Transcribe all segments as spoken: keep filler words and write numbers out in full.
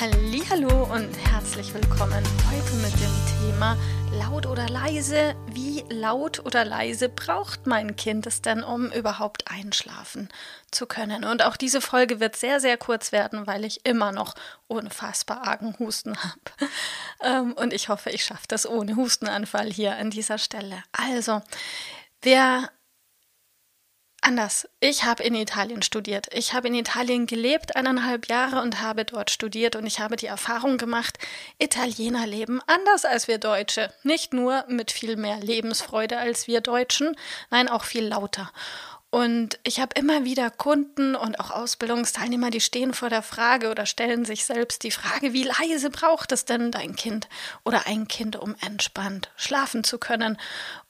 Hallihallo und herzlich willkommen heute mit dem Thema laut oder leise. Wie laut oder leise braucht mein Kind es denn, um überhaupt einschlafen zu können? Und auch diese Folge wird sehr, sehr kurz werden, weil ich immer noch unfassbar argen Husten habe. Und ich hoffe, ich schaffe das ohne Hustenanfall hier an dieser Stelle. Also, wer... Anders. Ich habe in Italien studiert. Ich habe in Italien gelebt, eineinhalb Jahre, und habe dort studiert. Und ich habe die Erfahrung gemacht, Italiener leben anders als wir Deutsche. Nicht nur mit viel mehr Lebensfreude als wir Deutschen, nein, auch viel lauter. Und ich habe immer wieder Kunden und auch Ausbildungsteilnehmer, die stehen vor der Frage oder stellen sich selbst die Frage, wie leise braucht es denn dein Kind oder ein Kind, um entspannt schlafen zu können?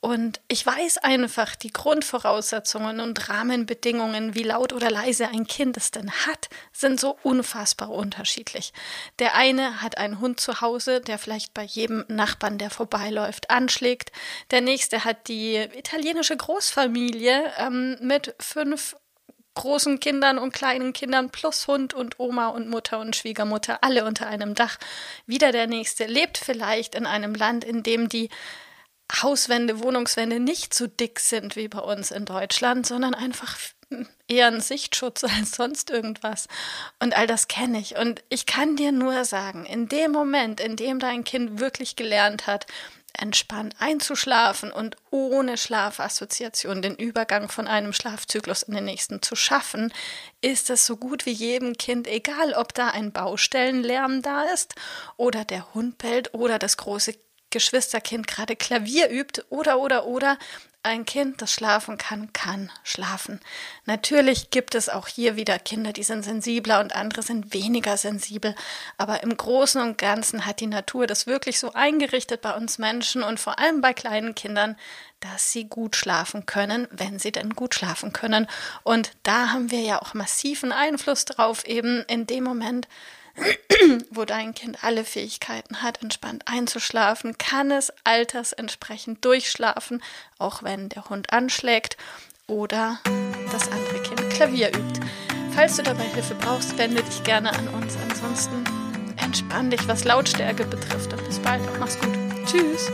Und ich weiß einfach die Grundvoraussetzungen und Rahmenbedingungen, wie laut oder leise ein Kind es denn hat, sind so unfassbar unterschiedlich. Der eine hat einen Hund zu Hause, der vielleicht bei jedem Nachbarn, der vorbeiläuft, anschlägt. Der nächste hat die italienische Großfamilie, ähm, mit fünf großen Kindern und kleinen Kindern plus Hund und Oma und Mutter und Schwiegermutter, alle unter einem Dach. Wieder der Nächste lebt vielleicht in einem Land, in dem die Hauswände, Wohnungswände nicht so dick sind wie bei uns in Deutschland, sondern einfach eher ein Sichtschutz als sonst irgendwas. Und all das kenne ich. Und ich kann dir nur sagen, in dem Moment, in dem dein Kind wirklich gelernt hat, entspannt einzuschlafen und ohne Schlafassoziation den Übergang von einem Schlafzyklus in den nächsten zu schaffen, ist es so gut wie jedem Kind egal, ob da ein Baustellenlärm da ist oder der Hund bellt oder das große Geschwisterkind gerade Klavier übt oder, oder, oder. Ein Kind, das schlafen kann, kann schlafen. Natürlich gibt es auch hier wieder Kinder, die sind sensibler und andere sind weniger sensibel. Aber im Großen und Ganzen hat die Natur das wirklich so eingerichtet bei uns Menschen und vor allem bei kleinen Kindern, dass sie gut schlafen können, wenn sie denn gut schlafen können. Und da haben wir ja auch massiven Einfluss drauf, eben in dem Moment, wo dein Kind alle Fähigkeiten hat, entspannt einzuschlafen, kann es altersentsprechend durchschlafen, auch wenn der Hund anschlägt oder das andere Kind Klavier übt. Falls du dabei Hilfe brauchst, wende dich gerne an uns. Ansonsten entspann dich, was Lautstärke betrifft. Und bis bald. Mach's gut. Tschüss.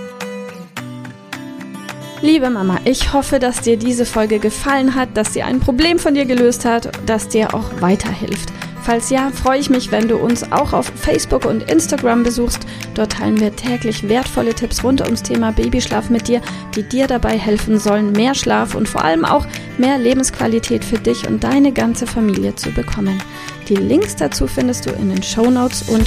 Liebe Mama, ich hoffe, dass dir diese Folge gefallen hat, dass sie ein Problem von dir gelöst hat, dass dir auch weiterhilft. Falls ja, freue ich mich, wenn du uns auch auf Facebook und Instagram besuchst. Dort teilen wir täglich wertvolle Tipps rund ums Thema Babyschlaf mit dir, die dir dabei helfen sollen, mehr Schlaf und vor allem auch mehr Lebensqualität für dich und deine ganze Familie zu bekommen. Die Links dazu findest du in den Shownotes. Und